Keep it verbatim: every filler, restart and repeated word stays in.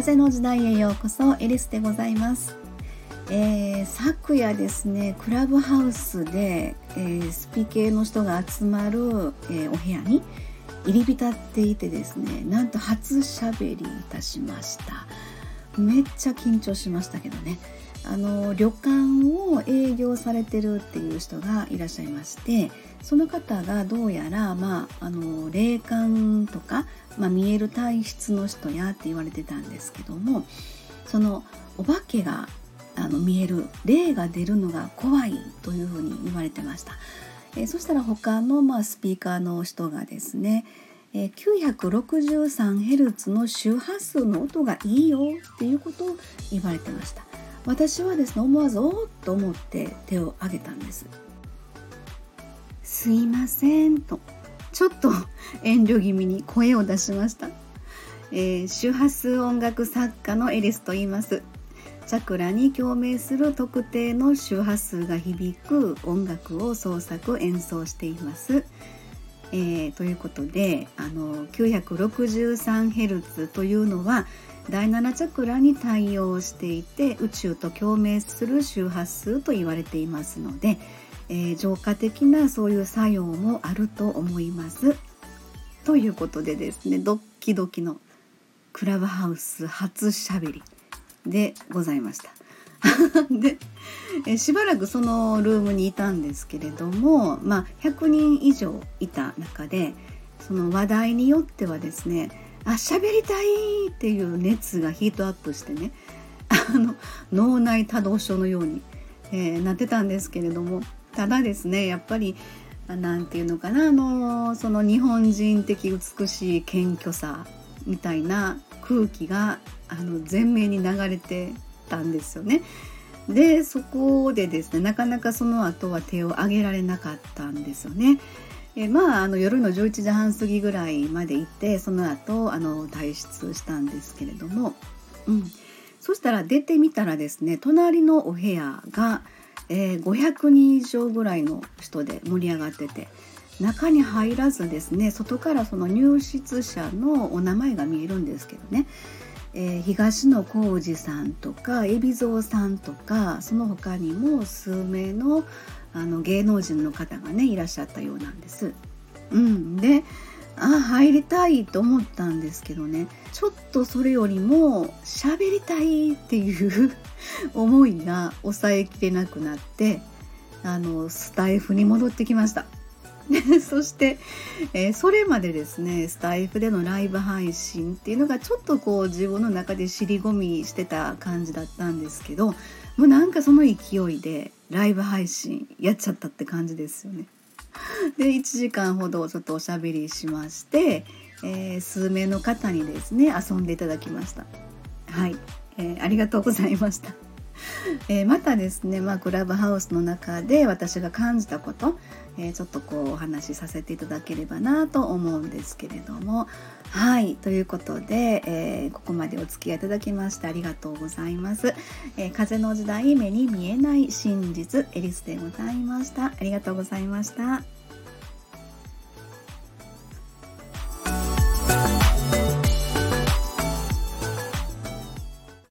風の時代へようこそ。エリスでございます。えー、昨夜ですね、クラブハウスで、えー、スピ系の人が集まる、えー、お部屋に入り浸っていてですね、なんと初しゃべりいたしました。めっちゃ緊張しましたけどね、あの旅館を営業されてるっていう人がいらっしゃいまして、その方がどうやら、まあ、あの霊感とか、まあ、見える体質の人やって言われてたんですけども、そのお化けがあの見える、霊が出るのが怖いというふうに言われてました。えー、そしたら他の、まあ、スピーカーの人がですね、えー、きゅうひゃくろくじゅうさんヘルツ の周波数の音がいいよっていうことを言われてました。私はですね、思わずおーっと思って手を挙げたんです。すいませんとちょっと遠慮気味に声を出しました。えー、周波数音楽作家のエリスと言います。チャクラに共鳴する特定の周波数が響く音楽を創作演奏しています。えー、ということで、あの きゅうひゃくろくじゅうさんヘルツ というのはだいななチャクラに対応していて、宇宙と共鳴する周波数と言われていますので、えー、浄化的なそういう作用もあると思います。ということでですね、ドッキドキのクラブハウス初しゃべりでございました。でえしばらくそのルームにいたんですけれども、まあ、ひゃくにん以上いた中で、その話題によってはですね、あ、喋りたいっていう熱がヒートアップしてね、あの脳内多動症のように、えー、なってたんですけれども、ただですね、やっぱりなんていうのかな、あのその日本人的美しい謙虚さみたいな空気があの前面に流れてたんですよね。でそこでですね、なかなかその後は手を挙げられなかったんですよね。えまあ、あの夜のじゅういちじはん過ぎぐらいまで行って、その後あの退出したんですけれども、うん、そしたら出てみたらですね、隣のお部屋が、えー、ごひゃくにん以上ぐらいの人で盛り上がってて、中に入らずですね、外からその入室者のお名前が見えるんですけどね、えー、東野幸治さんとか海老蔵さんとか、その他にも数名 の, あの芸能人の方がねいらっしゃったようなんです。うん、であ入りたいと思ったんですけどね、ちょっとそれよりも喋りたいっていう思いが抑えきれなくなって、あのスタイフに戻ってきました。そして、えー、それまでですね、スタイフでのライブ配信っていうのがちょっとこう自分の中で尻込みしてた感じだったんですけど、もうなんかその勢いでライブ配信やっちゃったって感じですよね。でいちじかんほどちょっとおしゃべりしまして、えー、数名の方にですね遊んでいただきました。はい、えー、ありがとうございました。えー、またですね、まあ、クラブハウスの中で私が感じたこと、えー、ちょっとこうお話しさせていただければなと思うんですけれども、はい、ということで、えー、ここまでお付き合いいただきましてありがとうございます。えー、風の時代、目に見えない真実、エリスでございました。ありがとうございました。